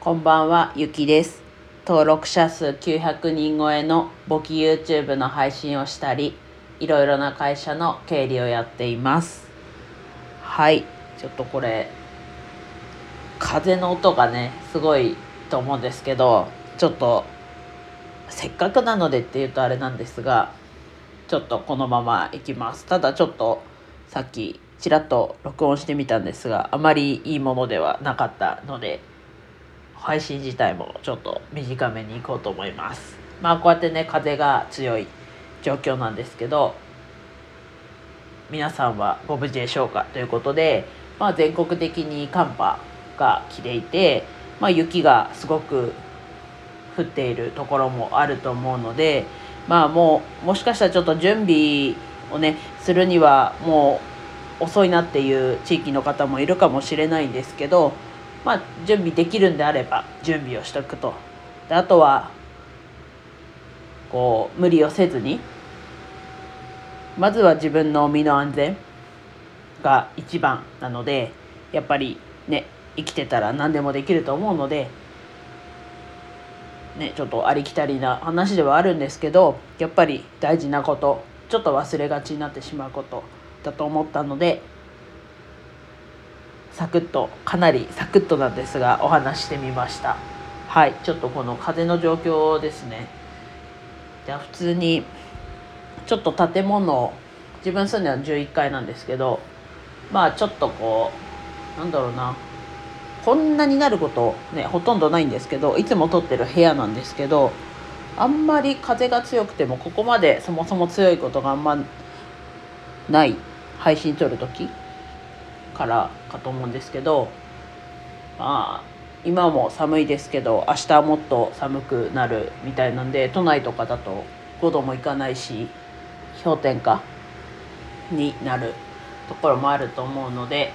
こんばんは、ゆきです。登録者数900人超えの簿記 YouTube の配信をしたり、いろいろな会社の経理をやっています。はい、ちょっとこれ風の音がねすごいと思うんですけど、ちょっとせっかくなのでっていうとあれなんですが、ちょっとこのままいきます。ただちょっとさっきちらっと録音してみたんですが、あまりいいものではなかったので、配信自体もちょっと短めにいこうと思います。まあこうやってね風が強い状況なんですけど、皆さんはご無事でしょうかということで、全国的に寒波が来ていて、雪がすごく降っているところもあると思うので、もしかしたらちょっと準備をねするにはもう遅いなっていう地域の方もいるかもしれないんですけど、準備できるんであれば準備をしておくと。で、あとはこう無理をせずに、まずは自分の身の安全が一番なので、やっぱりね生きてたら何でもできると思うのでね、ちょっとありきたりな話ではあるんですけど、やっぱり大事なこと、ちょっと忘れがちになってしまうことだと思ったので、かなりサクッとなんですがお話してみました。はい、ちょっとこの風の状況ですね。じゃあ普通にちょっと建物、自分住んでるのは11階なんですけど、ちょっとこうなんだろうな、こんなになることねほとんどないんですけど、いつも撮ってる部屋なんですけど、あんまり風が強くてもここまでそもそも強いことがあんまない、配信撮る時からかと思うんですけど、今も寒いですけど明日はもっと寒くなるみたいなんで、都内とかだと5度もいかないし氷点下になるところもあると思うので、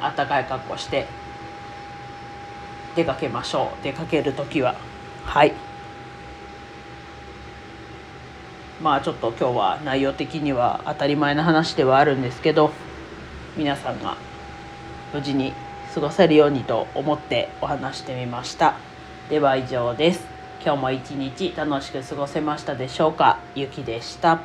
暖かい格好して出かけましょう。出かけるときは。はい。ちょっと今日は内容的には当たり前の話ではあるんですけど、皆さんが無事に過ごせるようにと思ってお話してみました。では以上です。今日も一日楽しく過ごせましたでしょうか。ゆきでした。